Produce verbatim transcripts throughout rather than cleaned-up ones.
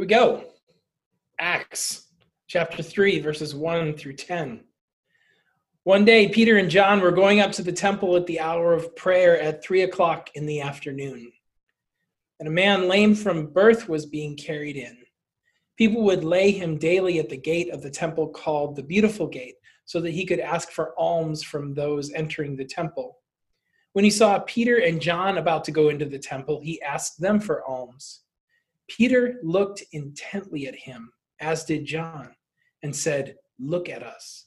Here we go. Acts chapter three, verses one through ten. One day, Peter and John were going up to the temple at the hour of prayer at three o'clock in the afternoon. And a man lame from birth was being carried in. People would lay him daily at the gate of the temple called the Beautiful Gate, so that he could ask for alms from those entering the temple. When he saw Peter and John about to go into the temple, he asked them for alms. Peter looked intently at him, as did John, and said, "Look at us."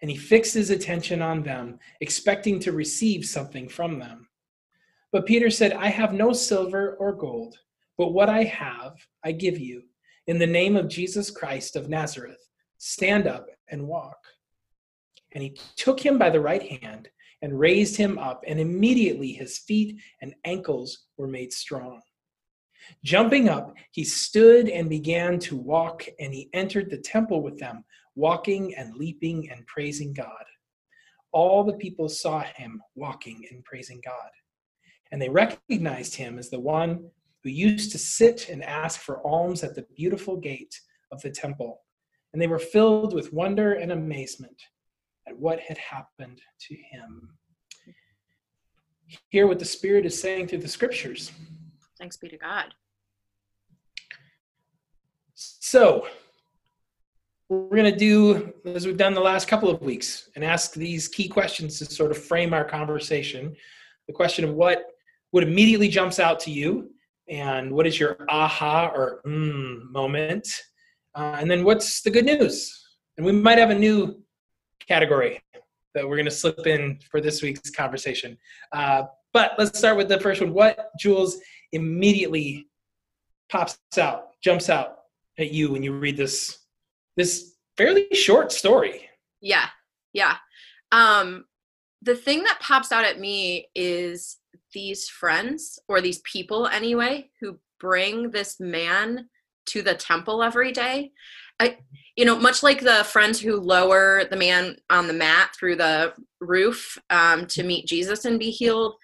And he fixed his attention on them, expecting to receive something from them. But Peter said, "I have no silver or gold, but what I have I give you. In the name of Jesus Christ of Nazareth, stand up and walk." And he took him by the right hand and raised him up, and immediately his feet and ankles were made strong. Jumping up, he stood and began to walk, and he entered the temple with them, walking and leaping and praising God. All the people saw him walking and praising God, and they recognized him as the one who used to sit and ask for alms at the Beautiful Gate of the temple, and they were filled with wonder and amazement at what had happened to him. Hear what the Spirit is saying through the Scriptures. Thanks be to God. So, we're going to do, as we've done the last couple of weeks, and ask these key questions to sort of frame our conversation. The question of what what immediately jumps out to you, and what is your aha or mm moment, uh, and then what's the good news? And we might have a new category that we're going to slip in for this week's conversation. Uh, but let's start with the first one. What, Jules, immediately pops out, jumps out at you when you read this this fairly short story? Yeah, yeah. Um, the thing that pops out at me is these friends, or these people anyway, who bring this man to the temple every day. I, you know, much like the friends who lower the man on the mat through the roof um, to meet Jesus and be healed,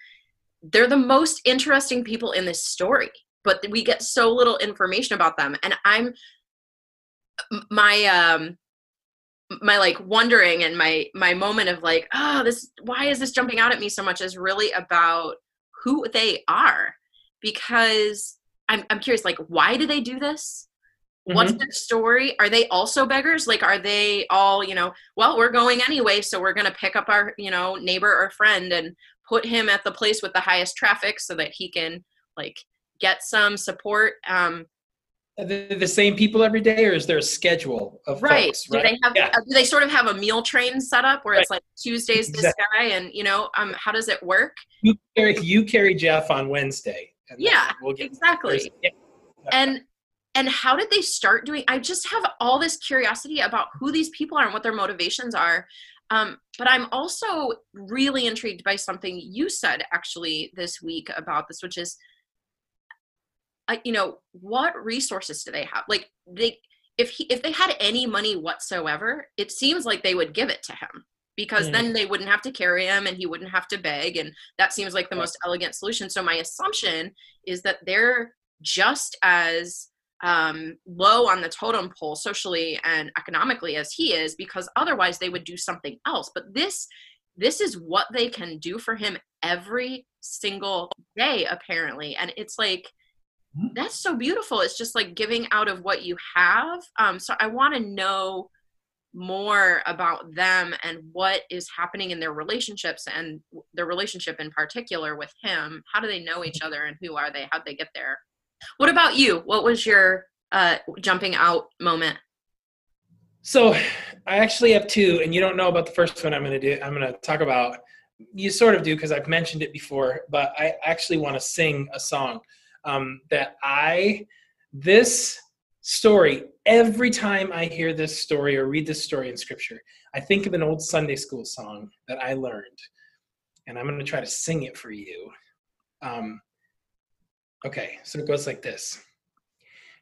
they're the most interesting people in this story, but we get so little information about them. And I'm, my, um, my like wondering and my, my moment of like, oh, this, why is this jumping out at me so much, is really about who they are, because I'm, I'm curious, like, why do they do this? What's their story? Are they also beggars? Like, are they all, you know, well, we're going anyway, so we're going to pick up our, you know, neighbor or friend and put him at the place with the highest traffic so that he can, like, get some support. Um, are they the same people every day, or is there a schedule of right. folks? Right. Do they have? Yeah. Do they sort of have a meal train set up where right. it's like Tuesday's exactly. this guy, and, you know, um, how does it work? You carry, you carry Jeff on Wednesday. And yeah, we'll get exactly. Yeah. And And how did they start doing? I just have all this curiosity about who these people are and what their motivations are. Um, but I'm also really intrigued by something you said actually this week about this, which is, uh, you know, what resources do they have? Like, they, if he, if they had any money whatsoever, it seems like they would give it to him, because mm-hmm. then they wouldn't have to carry him and he wouldn't have to beg. And that seems like the most elegant solution. So my assumption is that they're just as Um, low on the totem pole socially and economically as he is, because otherwise they would do something else. But this, this is what they can do for him every single day, apparently. And it's like, that's so beautiful. It's just like giving out of what you have. Um, so I want to know more about them and what is happening in their relationships, and their relationship in particular with him. How do they know each other, and who are they? How'd they get there? What about you? What was your uh, jumping out moment? So I actually have two, and you don't know about the first one I'm going to do. I'm going to talk about. You sort of do, because I've mentioned it before, but I actually want to sing a song um, that I, this story, every time I hear this story or read this story in Scripture, I think of an old Sunday school song that I learned, and I'm going to try to sing it for you. Um, Okay, so it goes like this.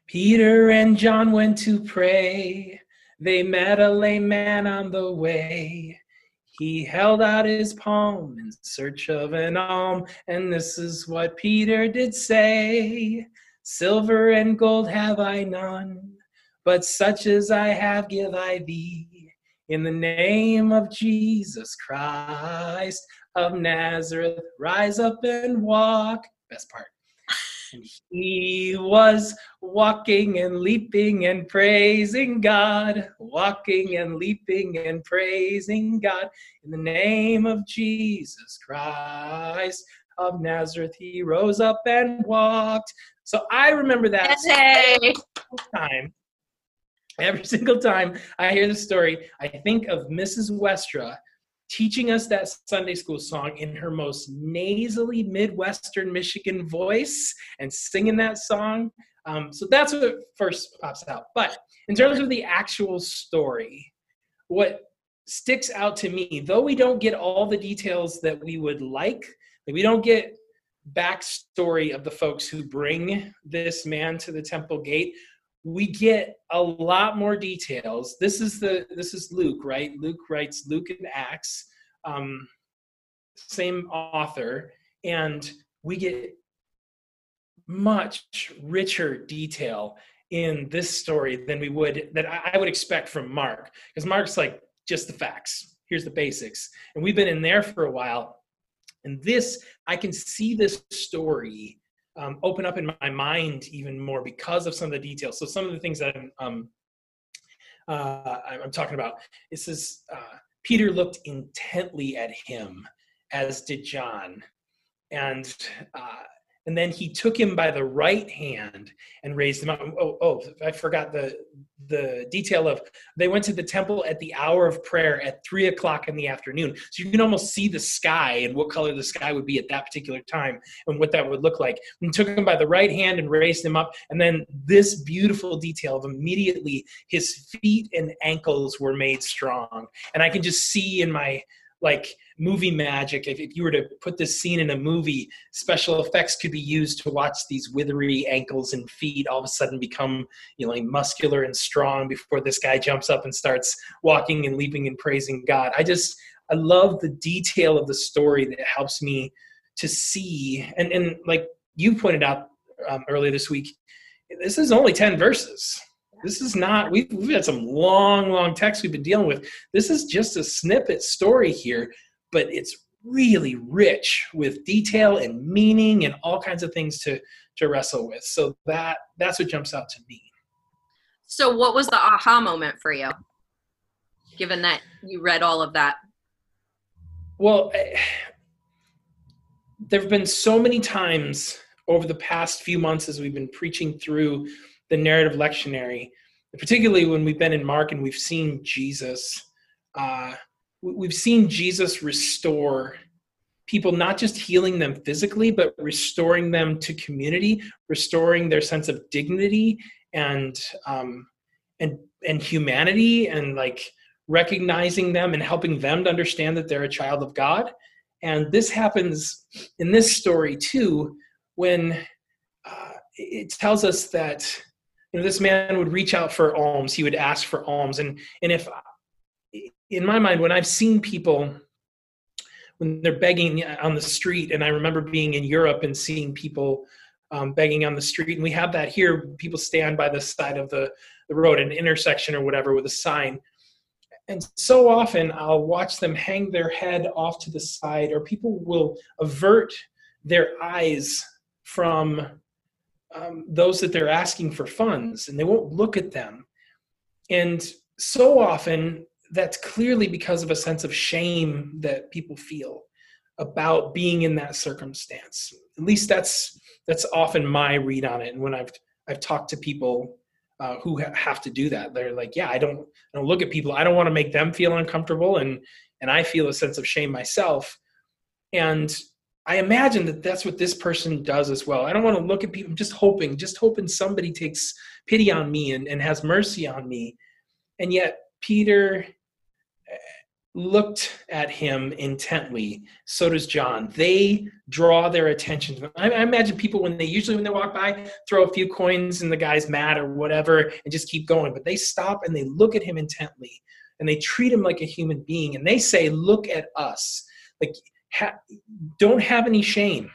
Peter and John went to pray. They met a lame man on the way. He held out his palm in search of an alm, and this is what Peter did say. Silver and gold have I none, but such as I have give I thee. In the name of Jesus Christ of Nazareth, rise up and walk. Best part. And he was walking and leaping and praising God, walking and leaping and praising God. In the name of Jesus Christ of Nazareth, he rose up and walked. So I remember that every single time. Every single time I hear the story, I think of Missus Westra teaching us that Sunday school song in her most nasally Midwestern Michigan voice and singing that song. Um, so that's what first pops out. But in terms of the actual story, what sticks out to me, though we don't get all the details that we would like, like we don't get backstory of the folks who bring this man to the temple gate, we get a lot more details. This is the this is Luke, right? Luke writes Luke and Acts, um, same author, and we get much richer detail in this story than we would that I would expect from Mark, because Mark's like just the facts. Here's the basics, and we've been in there for a while. And this, I can see this story Um, open up in my mind even more because of some of the details. So some of the things that I'm, um, uh, I'm talking about, it says, uh, Peter looked intently at him, as did John. And uh, and then he took him by the right hand and raised him up. Oh, oh, I forgot the, the detail of they went to the temple at the hour of prayer at three o'clock in the afternoon. So you can almost see the sky and what color the sky would be at that particular time and what that would look like. And took him by the right hand and raised him up. And then this beautiful detail of immediately his feet and ankles were made strong. And I can just see in my, like, movie magic, if, if you were to put this scene in a movie, special effects could be used to watch these withery ankles and feet all of a sudden become, you know, like muscular and strong before this guy jumps up and starts walking and leaping and praising God. I just, I love the detail of the story that helps me to see. And, and like you pointed out um, earlier this week, this is only ten verses. This is not, we've, we've had some long, long texts we've been dealing with. This is just a snippet story here, but it's really rich with detail and meaning and all kinds of things to, to wrestle with. So that that's what jumps out to me. So what was the aha moment for you, given that you read all of that? Well, there have been so many times over the past few months as we've been preaching through the narrative lectionary, particularly when we've been in Mark and we've seen Jesus, uh, we've seen Jesus restore people, not just healing them physically, but restoring them to community, restoring their sense of dignity and um, and and humanity, and like recognizing them and helping them to understand that they're a child of God. And this happens in this story too, when uh, it tells us that, you know, this man would reach out for alms. He would ask for alms. And, and if, in my mind, when I've seen people, when they're begging on the street, and I remember being in Europe and seeing people um, begging on the street, and we have that here, people stand by the side of the, the road, an intersection or whatever, with a sign. And so often I'll watch them hang their head off to the side, or people will avert their eyes from Um, those that they're asking for funds, and they won't look at them. And so often that's clearly because of a sense of shame that people feel about being in that circumstance. At least that's that's often my read on it. And when I've I've talked to people uh, who ha- have to do that, they're like, yeah, I don't I don't look at people. I don't want to make them feel uncomfortable, and and I feel a sense of shame myself. And I imagine that that's what this person does as well. I don't want to look at people. I'm just hoping, just hoping somebody takes pity on me and, and has mercy on me. And yet Peter looked at him intently. So does John. They draw their attention to them. I, I imagine people, when they usually, when they walk by, throw a few coins and the guy's mad or whatever and just keep going. But they stop and they look at him intently, and they treat him like a human being. And they say, look at us. Like, Ha- don't have any shame.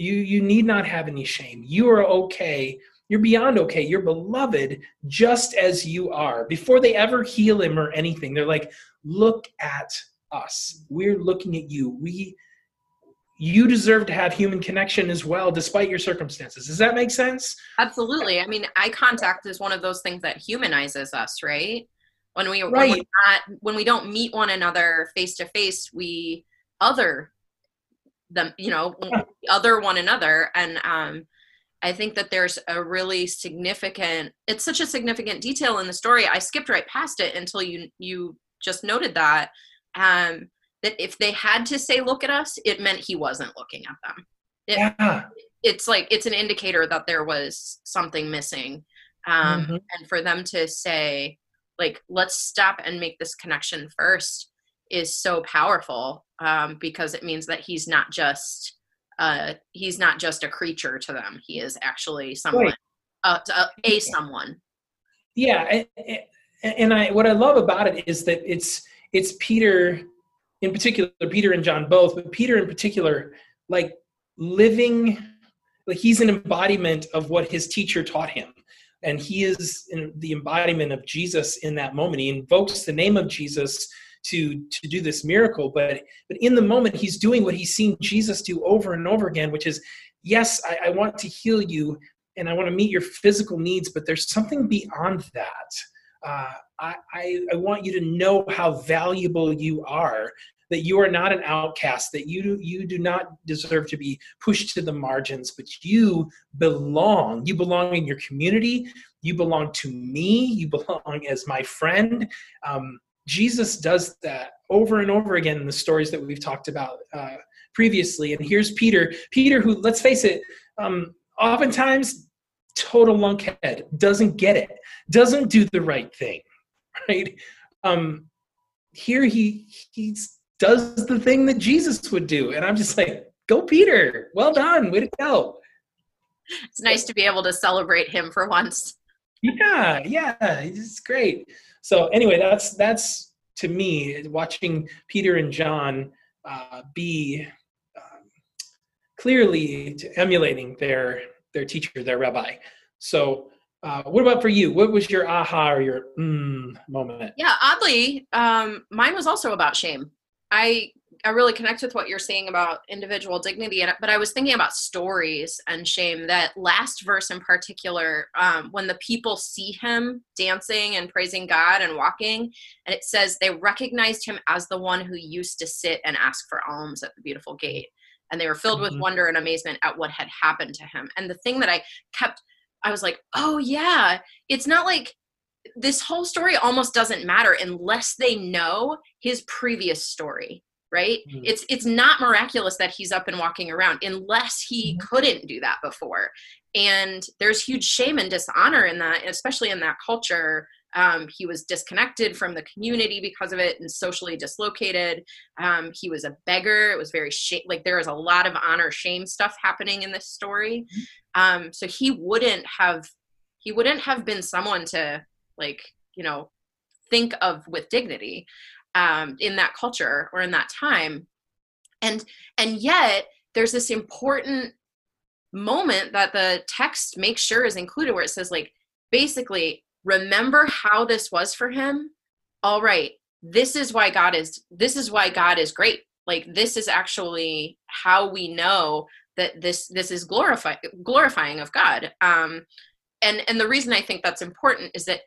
You, you need not have any shame. You are okay. You're beyond okay. You're beloved just as you are. Before they ever heal him or anything, they're like, look at us. We're looking at you. We, you deserve to have human connection as well, despite your circumstances. Does that make sense? Absolutely. I mean, eye contact is one of those things that humanizes us, right? When we, right. when, we're not, when we don't meet one another face to face, we other them, you know, yeah. other one another. And um, I think that there's a really significant, it's such a significant detail in the story. I skipped right past it until you, you just noted that, um, that if they had to say, look at us, it meant he wasn't looking at them. It, yeah. It's like, it's an indicator that there was something missing. Um, mm-hmm. And for them to say, like, let's stop and make this connection first is so powerful, um, because it means that he's not just, uh, he's not just a creature to them. He is actually someone, right. uh, a, a someone. Yeah. And, and I, what I love about it is that it's, it's Peter in particular, Peter and John both, but Peter in particular, like living, like he's an embodiment of what his teacher taught him. And he is in the embodiment of Jesus in that moment. He invokes the name of Jesus to, to do this miracle. But but in the moment, he's doing what he's seen Jesus do over and over again, which is, yes, I, I want to heal you, and I want to meet your physical needs, but there's something beyond that. Uh, I, I, I want you to know how valuable you are, that you are not an outcast, that you do, you do not deserve to be pushed to the margins, but you belong. You belong in your community. You belong to me. You belong as my friend. Um, Jesus does that over and over again in the stories that we've talked about uh, previously. And here's Peter. Peter, who, let's face it, um, oftentimes total lunkhead, doesn't get it, doesn't do the right thing, right? Um, here he he's... does the thing that Jesus would do. And I'm just like, go Peter, well done, way to go. It's nice to be able to celebrate him for once. Yeah, yeah, it's great. So anyway, that's, that's to me, watching Peter and John uh, be um, clearly emulating their, their teacher, their rabbi. So Uh, what about for you? What was your aha or your mm moment? Yeah, oddly, um, mine was also about shame. I I really connect with what you're saying about individual dignity, and, but I was thinking about stories and shame. That last verse in particular, um, when the people see him dancing and praising God and walking, and it says they recognized him as the one who used to sit and ask for alms at the Beautiful Gate. And they were filled mm-hmm. with wonder and amazement at what had happened to him. And the thing that I kept I was like, oh yeah, it's not like this whole story almost doesn't matter unless they know his previous story, right? Mm-hmm. It's it's not miraculous that he's up and walking around unless he mm-hmm. couldn't do that before. And there's huge shame and dishonor in that, especially in that culture. Um, he was disconnected from the community because of it and socially dislocated. Um, he was a beggar. It was very shame. Like there is a lot of honor shame stuff happening in this story. Mm-hmm. Um, so he wouldn't have, he wouldn't have been someone to like, you know, think of with dignity, um, in that culture or in that time. And, and yet there's this important moment that the text makes sure is included where it says like, basically remember how this was for him. All right. This is why God is, this is why God is great. Like this is actually how we know that this this is glorify, glorifying of God. Um, and, and the reason I think that's important is that,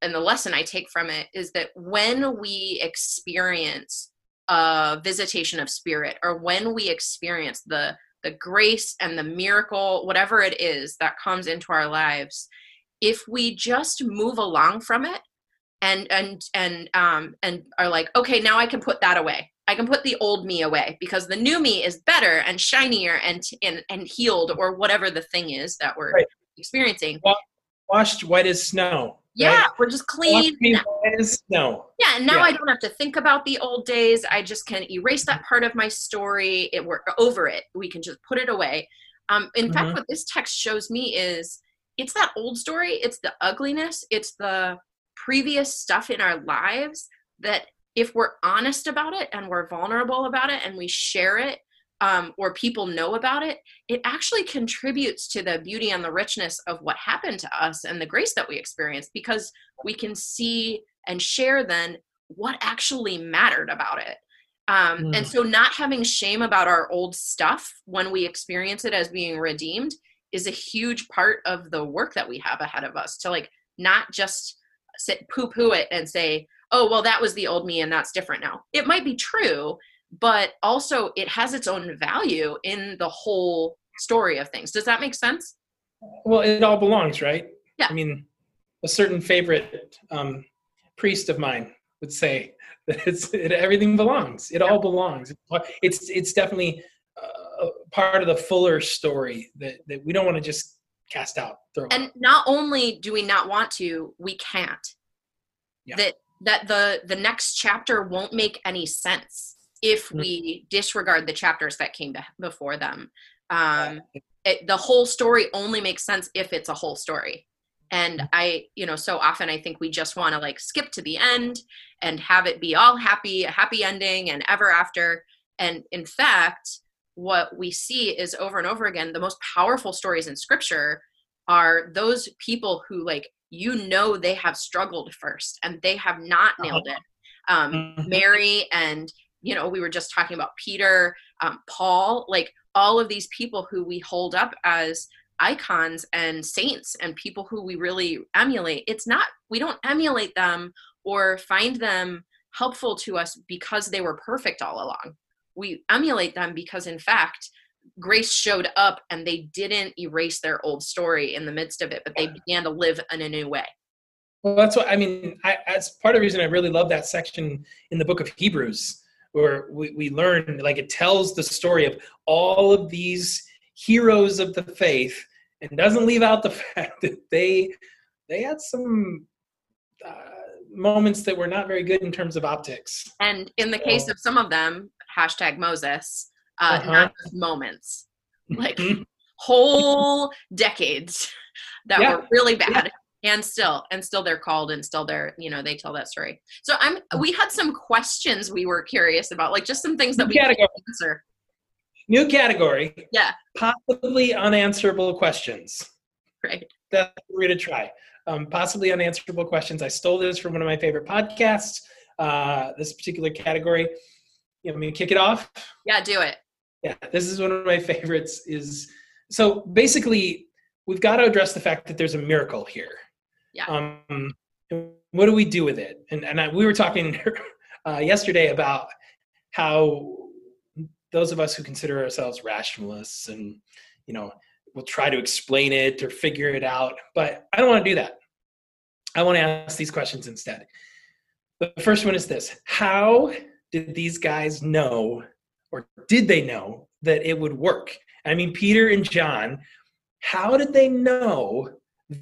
and the lesson I take from it is that when we experience a visitation of spirit or when we experience the, the grace and the miracle, whatever it is that comes into our lives, if we just move along from it and, and, and, um, and are like, okay, now I can put that away. I can put the old me away because the new me is better and shinier and and, and healed or whatever the thing is that we're right. experiencing. Washed white as snow. Yeah, right? We're just clean. Washed white as snow. Yeah, and now yeah. I don't have to think about the old days. I just can erase that part of my story. It, we're over it. We can just put it away. Um, in mm-hmm. fact, what this text shows me is it's that old story. It's the ugliness. It's the previous stuff in our lives that if we're honest about it and we're vulnerable about it and we share it, um, or people know about it, it actually contributes to the beauty and the richness of what happened to us and the grace that we experienced, because we can see and share then what actually mattered about it. Um, mm. And so not having shame about our old stuff when we experience it as being redeemed is a huge part of the work that we have ahead of us, to like not just sit poo-poo it and say, oh, well, that was the old me and that's different now. It might be true, but also it has its own value in the whole story of things. Does that make sense? Well, it all belongs, right? Yeah. I mean, a certain favorite um, priest of mine would say that it's, it, everything belongs. It yeah. all belongs. It's it's definitely uh, part of the fuller story that, that we don't want to just cast out. Throw and out. Not only do we not want to, we can't. Yeah. That that the the next chapter won't make any sense if we mm. disregard the chapters that came before them. Um, yeah. it, the whole story only makes sense if it's a whole story. And I, you know, so often I think we just want to like skip to the end and have it be all happy, a happy ending and ever after. And in fact, what we see is over and over again, the most powerful stories in scripture are those people who like, you know, they have struggled first and they have not nailed it. Um, Mary and, you know, we were just talking about Peter, um, Paul, like all of these people who we hold up as icons and saints and people who we really emulate. It's not, we don't emulate them or find them helpful to us because they were perfect all along. We emulate them because in fact, grace showed up and they didn't erase their old story in the midst of it, but they began to live in a new way. Well, that's what, I mean, I, that's part of the reason I really love that section in the book of Hebrews, where we, we learn, like it tells the story of all of these heroes of the faith and doesn't leave out the fact that they they had some uh, moments that were not very good in terms of optics. And in the case so. of some of them, hashtag Moses, uh, uh-huh. not just moments, like whole decades that yeah. were really bad. Yeah. And still, and still they're called and still they're, you know, they tell that story. So I'm, we had some questions we were curious about, like just some things that we gotta go answer. New category. Yeah. Possibly unanswerable questions. Right. That's what we're going to try. Um, possibly unanswerable questions. I stole this from one of my favorite podcasts, uh, this particular category. You want me to kick it off? Yeah, do it. Yeah, this is one of my favorites. Is so basically, we've got to address the fact that there's a miracle here. Yeah. Um, what do we do with it? And, and I, we were talking uh, yesterday about how those of us who consider ourselves rationalists and, you know, we'll try to explain it or figure it out, but I don't want to do that. I want to ask these questions instead. The first one is this: how did these guys know, or did they know, that it would work? I mean, Peter and John, how did they know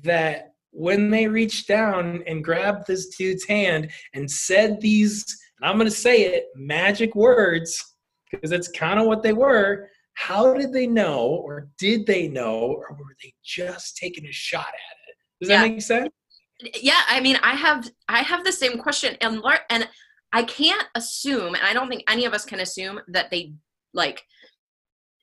that when they reached down and grabbed this dude's hand and said these, and I'm going to say it, magic words, because that's kind of what they were. How did they know, or did they know, or were they just taking a shot at it? Does yeah. that make sense? Yeah, I mean, I have I have the same question, and and I can't assume, and I don't think any of us can assume that they like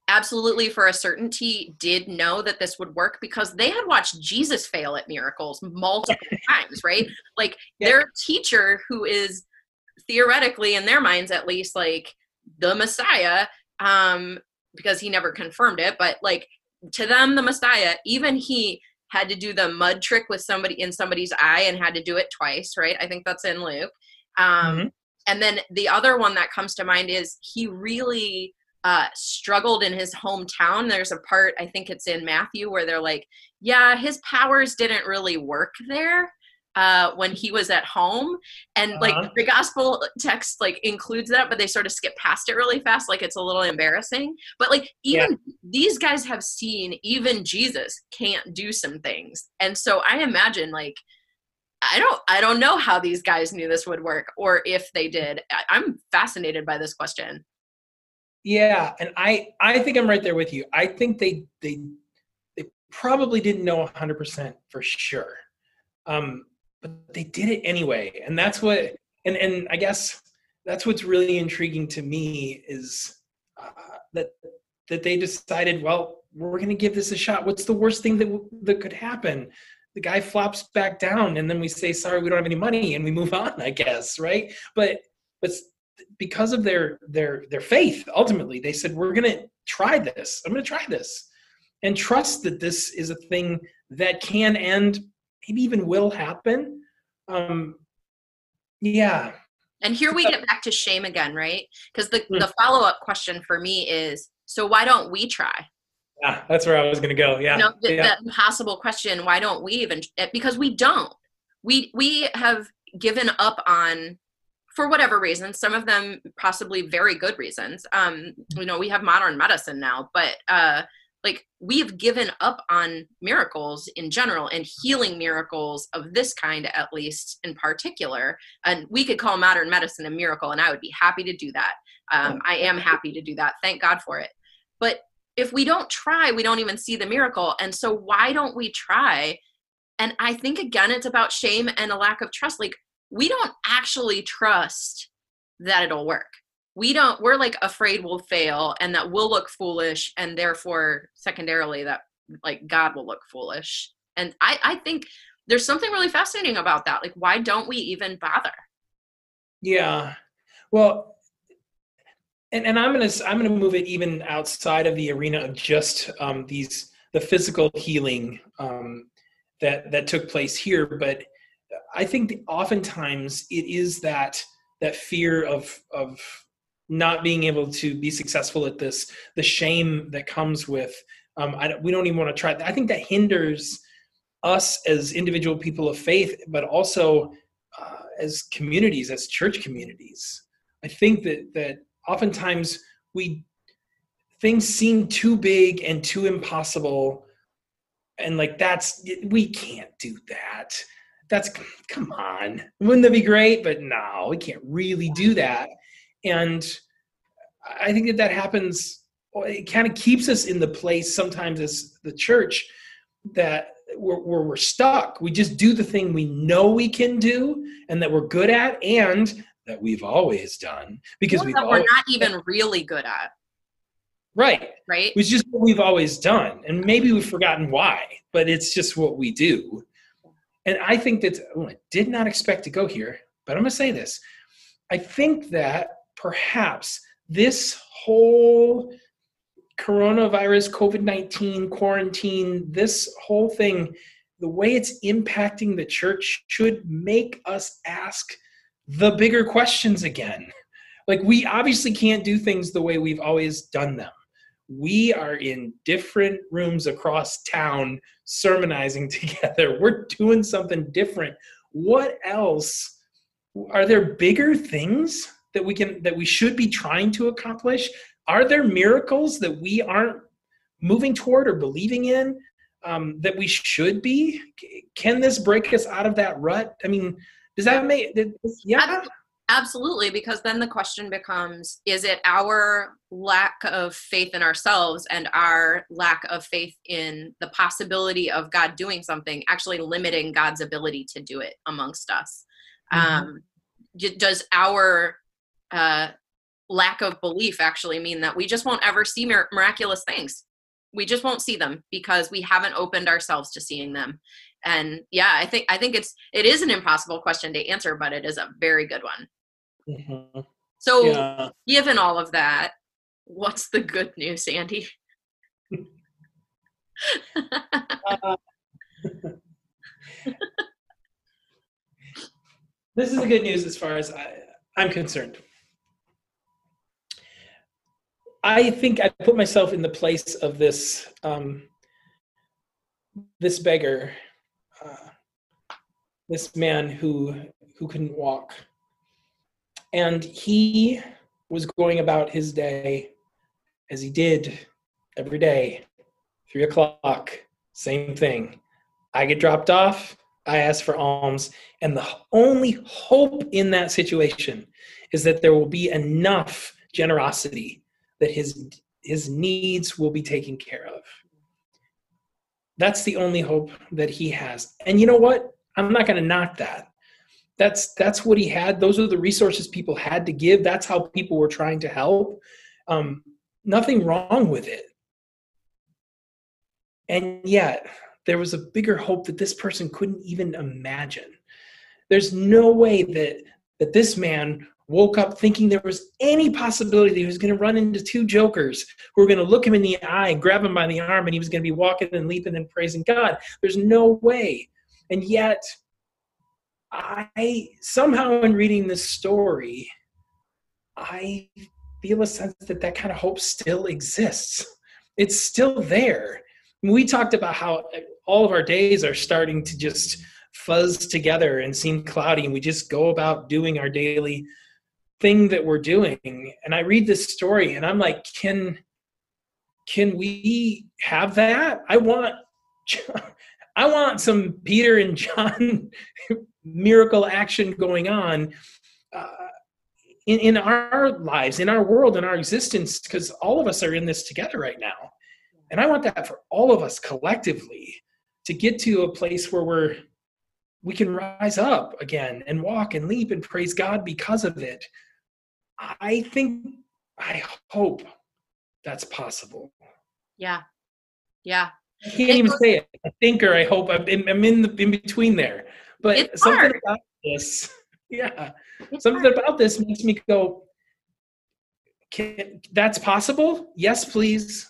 absolutely for a certainty did know that this would work, because they had watched Jesus fail at miracles multiple times, right? Like yeah. their teacher, who is theoretically in their minds at least like the Messiah, um, because he never confirmed it, but like to them, the Messiah, even he had to do the mud trick with somebody in somebody's eye and had to do it twice. Right. I think that's in Luke. Um, mm-hmm. And then the other one that comes to mind is he really uh, struggled in his hometown. There's a part, I think it's in Matthew, where they're like, yeah, his powers didn't really work there. Uh, when he was at home, and like uh-huh. the gospel text like includes that, but they sort of skip past it really fast. Like it's a little embarrassing, but like even yeah. these guys have seen, even Jesus can't do some things. And so I imagine like, I don't, I don't know how these guys knew this would work, or if they did. I, I'm fascinated by this question. Yeah. And I, I think I'm right there with you. I think they, they, they probably didn't know a hundred percent for sure. Um, But they did it anyway. And that's what, and, and I guess that's what's really intriguing to me is uh, that that they decided, well, we're going to give this a shot. What's the worst thing that that could happen? The guy flops back down, and then we say, sorry, we don't have any money, and we move on, I guess, right? But but because of their their their faith, ultimately, they said, we're going to try this. I'm going to try this. And trust that this is a thing that can and maybe even will happen. Um, yeah. And here we get back to shame again, right? Because the, mm. the follow-up question for me is, so why don't we try? Yeah, that's where I was going to go. Yeah. You know, th- yeah. That impossible question, why don't we even? Because we don't. We we have given up on, for whatever reason, some of them possibly very good reasons. Um, you know, we have modern medicine now, but uh, like we've given up on miracles in general and healing miracles of this kind, at least in particular. And we could call modern medicine a miracle, and I would be happy to do that. Um, I am happy to do that. Thank God for it. But if we don't try, we don't even see the miracle. And so why don't we try? And I think, again, it's about shame and a lack of trust. Like we don't actually trust that it'll work. We don't, we're like afraid we'll fail and that we'll look foolish, and therefore secondarily that like God will look foolish. And I, I think there's something really fascinating about that. Like, why don't we even bother? Yeah. Well, and, and I'm going to, I'm going to move it even outside of the arena of just um, these, the physical healing um, that, that took place here. But I think oftentimes it is that, that fear of, of, not being able to be successful at this, the shame that comes with, um, I don't, we don't even want to try. I think that hinders us as individual people of faith, but also uh, as communities, as church communities. I think that that oftentimes we things seem too big and too impossible, and like that's we can't do that. That's come on, wouldn't that be great? But no, we can't really do that. And I think that that happens, it kind of keeps us in the place sometimes as the church that we're, we're, we're stuck. We just do the thing we know we can do and that we're good at and that we've always done. Because we've that we're always, not even really good at. Right. Right. It's just what we've always done. And maybe we've forgotten why, but it's just what we do. And I think that, oh, I did not expect to go here, but I'm going to say this. I think that perhaps this whole coronavirus, covid nineteen, quarantine, this whole thing, the way it's impacting the church should make us ask the bigger questions again. Like we obviously can't do things the way we've always done them. We are in different rooms across town sermonizing together. We're doing something different. What else? Are there bigger things that we can, that we should be trying to accomplish? Are there miracles that we aren't moving toward or believing in um, that we should be? Can this break us out of that rut? I mean, does that make, yeah. Absolutely. Because then the question becomes, is it our lack of faith in ourselves and our lack of faith in the possibility of God doing something actually limiting God's ability to do it amongst us? Um, does our uh, lack of belief actually mean that we just won't ever see mir- miraculous things? We just won't see them because we haven't opened ourselves to seeing them. And yeah, I think I think it's it is an impossible question to answer, but it is a very good one. Mm-hmm. So, yeah. Given all of that, what's the good news, Andy? uh. This is the good news as far as I, I'm concerned. I think I put myself in the place of this um, this beggar, uh, this man who who couldn't walk. And he was going about his day as he did every day, three o'clock, same thing. I get dropped off. I ask for alms, and the only hope in that situation is that there will be enough generosity that his his needs will be taken care of. That's the only hope that he has. And you know what? I'm not going to knock that. That's that's what he had. Those are the resources people had to give. That's how people were trying to help. Um, nothing wrong with it. And yet there was a bigger hope that this person couldn't even imagine. There's no way that, that this man woke up thinking there was any possibility that he was going to run into two jokers who were going to look him in the eye and grab him by the arm, and he was going to be walking and leaping and praising God. There's no way. And yet I somehow, in reading this story, I feel a sense that that kind of hope still exists. It's still there. We talked about how all of our days are starting to just fuzz together and seem cloudy, and we just go about doing our daily thing that we're doing. And I read this story and I'm like, can, can we have that? I want, I want some Peter and John miracle action going on uh, in, in our lives, in our world, in our existence, because all of us are in this together right now. And I want that for all of us collectively, to get to a place where we're, we can rise up again and walk and leap and praise God because of it. I think, I hope that's possible. Yeah. Yeah. I can't it even goes- say it. I think, or I hope. I'm in, I'm in the in between there. But it's something hard. about this, yeah, it's something hard. about this makes me go, can, that's possible? Yes, please.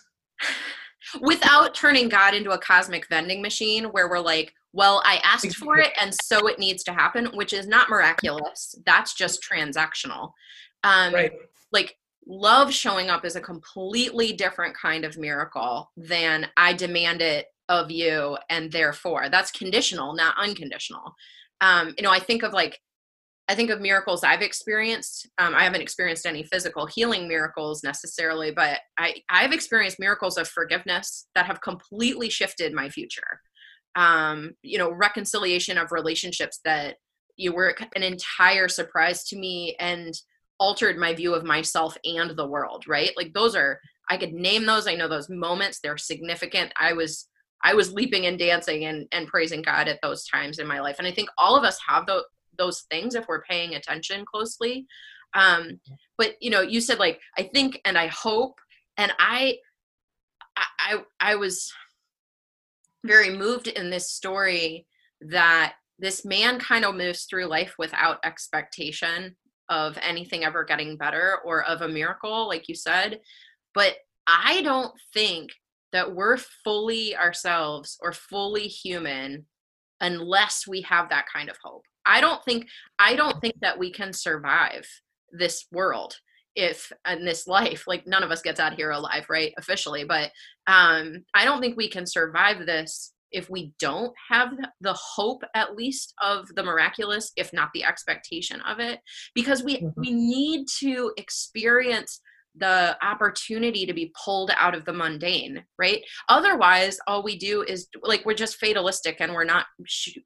Without turning God into a cosmic vending machine where we're like, well, I asked for it and so it needs to happen, which is not miraculous. That's just transactional. Um, right. Like love showing up is a completely different kind of miracle than I demand it of you, and therefore that's conditional, not unconditional. Um, you know, I think of like, I think of miracles I've experienced. Um, I haven't experienced any physical healing miracles necessarily, but I, I've experienced miracles of forgiveness that have completely shifted my future. Um, you know, reconciliation of relationships that you were an entire surprise to me and altered my view of myself and the world, right? Like those are, I could name those. I know those moments. They're significant. I was I was leaping and dancing and, and praising God at those times in my life. And I think all of us have those those things if we're paying attention closely. Um, but you know, you said like, I think, and I hope, and I, I, I was very moved in this story that this man kind of moves through life without expectation of anything ever getting better or of a miracle, like you said. But I don't think that we're fully ourselves or fully human unless we have that kind of hope. I don't think, I don't think that we can survive this world if in this life, like none of us gets out here alive, right? Officially. But um, I don't think we can survive this if we don't have the hope, at least of the miraculous, if not the expectation of it, because we, mm-hmm. we need to experience the opportunity to be pulled out of the mundane, right? Otherwise, all we do is like, we're just fatalistic and we're not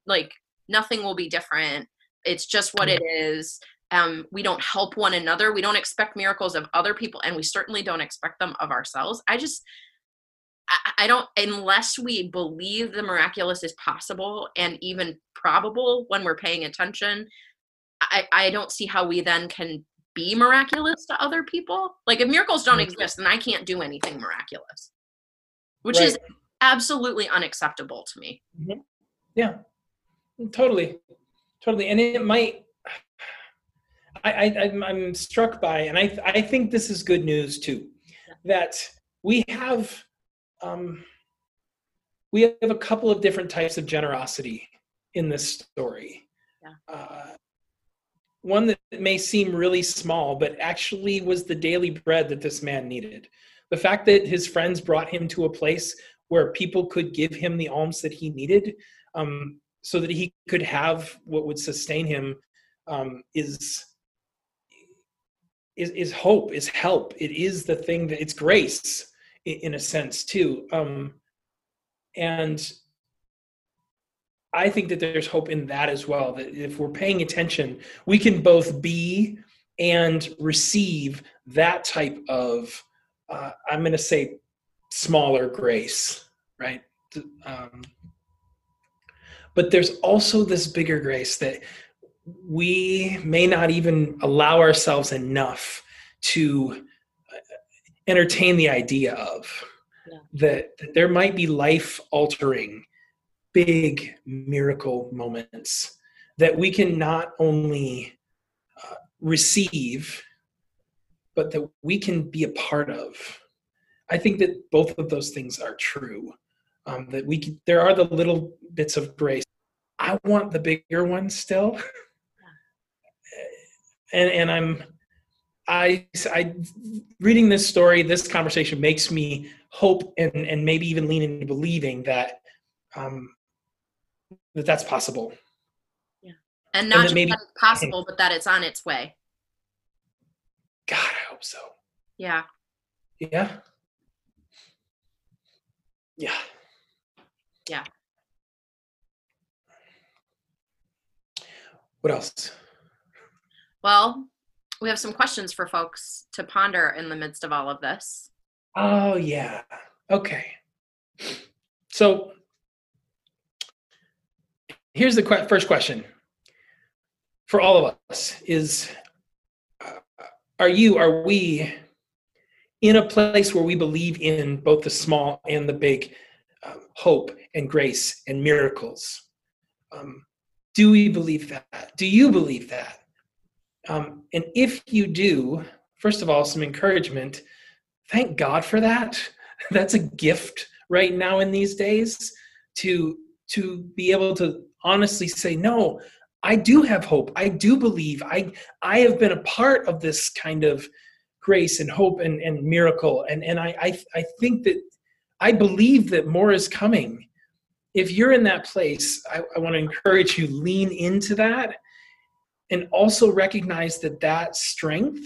like, nothing will be different. It's just what it is. Um, we don't help one another. We don't expect miracles of other people, and we certainly don't expect them of ourselves. I just, I, I don't, unless we believe the miraculous is possible and even probable when we're paying attention, I, I don't see how we then can be miraculous to other people. Like if miracles don't exist, then I can't do anything miraculous, which right. is absolutely unacceptable to me. Mm-hmm. Yeah. Totally, totally. And it might, I, I, I'm struck by, and I, I think this is good news too, that we have, um, we have a couple of different types of generosity in this story. Yeah. Uh, one that may seem really small, but actually was the daily bread that this man needed. The fact that his friends brought him to a place where people could give him the alms that he needed, um, so that he could have what would sustain him, um, is, is, is hope, is help. It is the thing that it's grace in, in a sense too. Um, and I think that there's hope in that as well, that if we're paying attention, we can both be and receive that type of, uh, I'm going to say smaller grace, right? Um, But there's also this bigger grace that we may not even allow ourselves enough to, entertain the idea of. Yeah. That, that there might be life-altering, big miracle moments that we can not only uh, receive, but that we can be a part of. I think that both of those things are true. Um, that we can, there are the little bits of grace. I want the bigger one still, and and I'm, I I reading this story, this conversation makes me hope and and maybe even lean into believing that um, that that's possible. Yeah, and not and just that, maybe, that it's possible, but that it's on its way. God, I hope so. Yeah. Yeah. Yeah. Yeah. What else? Well, we have some questions for folks to ponder in the midst of all of this. Oh, yeah. Okay. So here's the qu- first question for all of us is, uh, are you, are we in a place where we believe in both the small and the big, um, hope and grace and miracles? Um, do we believe that? Do you believe that? Um, and if you do, first of all, some encouragement. Thank God for that. That's a gift right now in these days to, to be able to honestly say, no, I do have hope. I do believe. I, I have been a part of this kind of grace and hope and, and miracle. And, and I, I, I think that I believe that more is coming. If you're in that place, I, I want to encourage you, lean into that and also recognize that that strength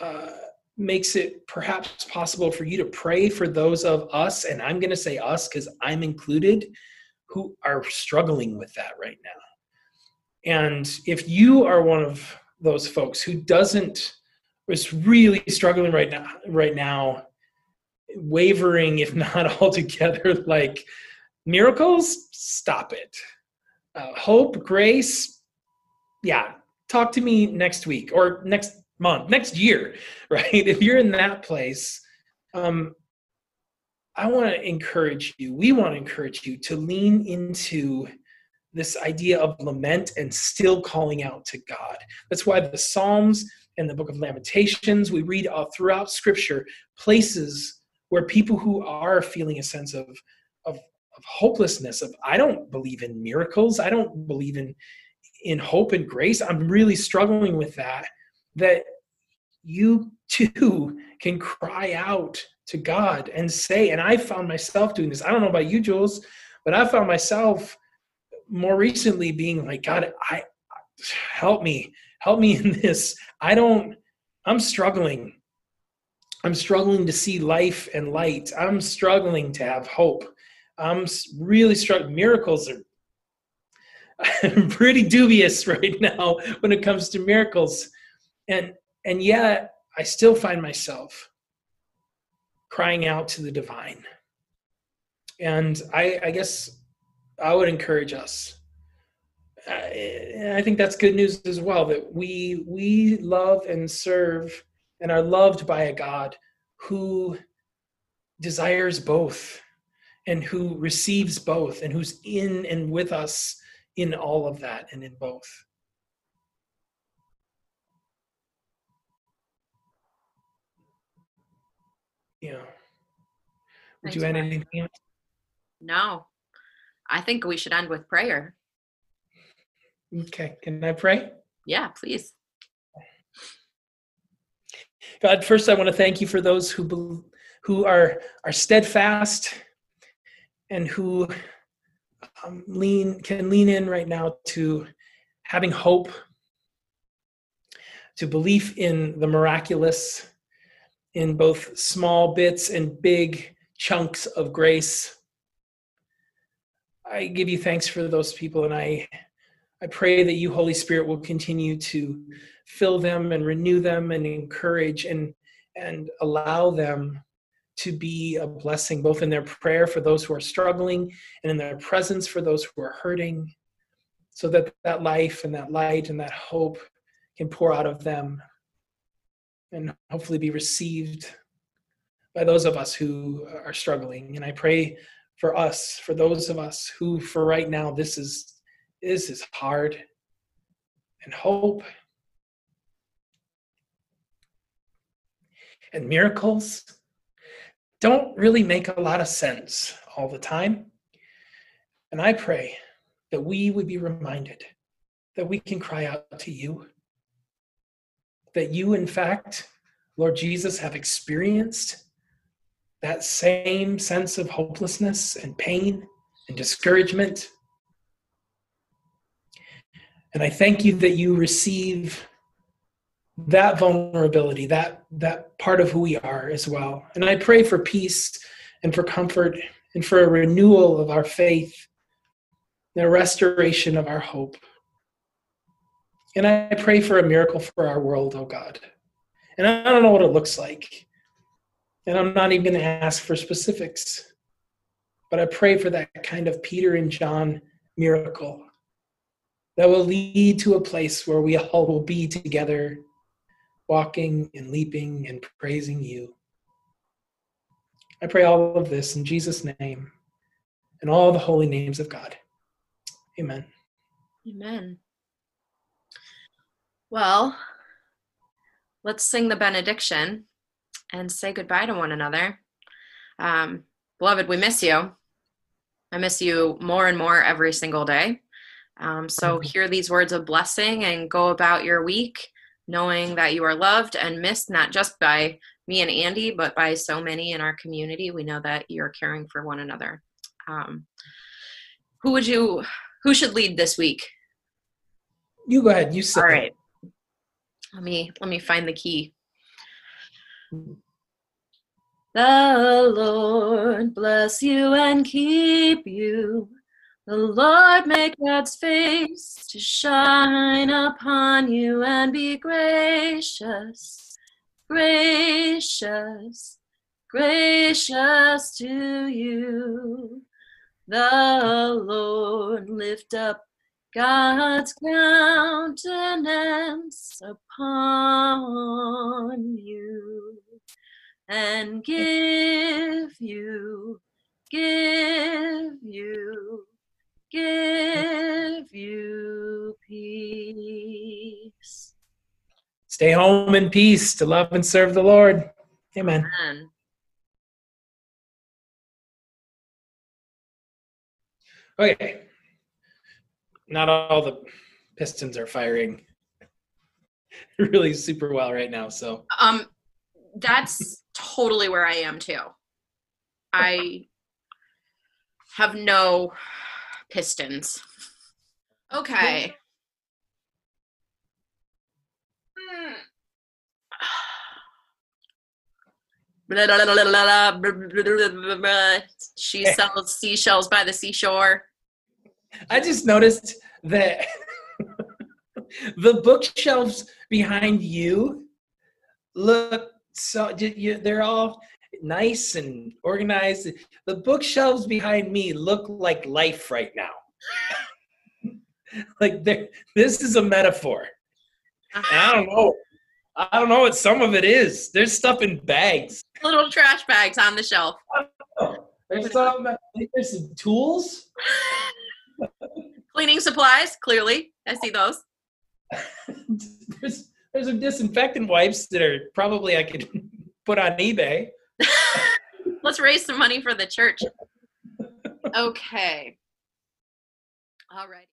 uh, makes it perhaps possible for you to pray for those of us, and I'm going to say us because I'm included, who are struggling with that right now. And if you are one of those folks who doesn't, is really struggling right now, right now, wavering, if not altogether, like miracles, stop it. Uh, hope, grace, yeah, talk to me next week or next month, next year, right? If you're in that place, um, I want to encourage you, we want to encourage you to lean into this idea of lament and still calling out to God. That's why the Psalms and the Book of Lamentations, we read all throughout Scripture, places where people who are feeling a sense of, of, of hopelessness, of I don't believe in miracles, I don't believe in, in hope and grace, I'm really struggling with that, that you too can cry out to God and say, and I found myself doing this. I don't know about you, Jules, but I found myself more recently being like, God, I help me. Help me in this. I don't, I'm struggling. I'm struggling to see life and light. I'm struggling to have hope. I'm really struggling. Miracles are I'm pretty dubious right now when it comes to miracles. And, and yet I still find myself crying out to the divine. And I, I guess I would encourage us. I think that's good news as well, that we we love and serve and are loved by a God who desires both and who receives both and who's in and with us in all of that and in both. Yeah. Would Thanks, you add Mark. Anything else? No. I think we should end with prayer. Okay, can I pray? Yeah, please. God, first I want to thank you for those who who are are steadfast and who um, lean can lean in right now to having hope, to belief in the miraculous, in both small bits and big chunks of grace. I give you thanks for those people, and I I pray that you, Holy Spirit, will continue to fill them and renew them and encourage and, and allow them to be a blessing, both in their prayer for those who are struggling and in their presence for those who are hurting, so that that life and that light and that hope can pour out of them and hopefully be received by those of us who are struggling. And I pray for us, for those of us who, for right now, this is this is hard, and hope and miracles don't really make a lot of sense all the time. And I pray that we would be reminded that we can cry out to you, that you, in fact, Lord Jesus, have experienced that same sense of hopelessness and pain and discouragement. And I thank you that you receive that vulnerability, that, that part of who we are as well. And I pray for peace and for comfort and for a renewal of our faith and a restoration of our hope. And I pray for a miracle for our world, oh God. And I don't know what it looks like. And I'm not even going to ask for specifics. But I pray for that kind of Peter and John miracle that will lead to a place where we all will be together, walking and leaping and praising you. I pray all of this in Jesus' name and all the holy names of God. Amen. Amen. Well, let's sing the benediction and say goodbye to one another. Um, beloved, we miss you. I miss you more and more every single day. Um, so hear these words of blessing and go about your week, knowing that you are loved and missed, not just by me and Andy, but by so many in our community. We know that you're caring for one another. Um, who would you, who should lead this week? You go ahead. You sit. All right. Let me, let me find the key. The Lord bless you and keep you. The Lord make God's face to shine upon you and be gracious, gracious, gracious to you. The Lord lift up God's countenance upon you and give you, give you, give you peace. Stay home in peace to love and serve the Lord. Amen. Amen. Okay. Not all the Pistons are firing really super well right now. So um, that's totally where I am too. I have no Pistons. Okay. Mm. She sells seashells by the seashore. I just noticed that the bookshelves behind you look so, you, they're all nice and organized. The bookshelves behind me look like life right now. Like this is a metaphor. And I don't know. I don't know what some of it is. There's stuff in bags. Little trash bags on the shelf. There's some, there's some tools. Cleaning supplies, clearly. I see those. there's there's some disinfectant wipes that are probably I could put on eBay. Let's raise some money for the church. Okay. All right.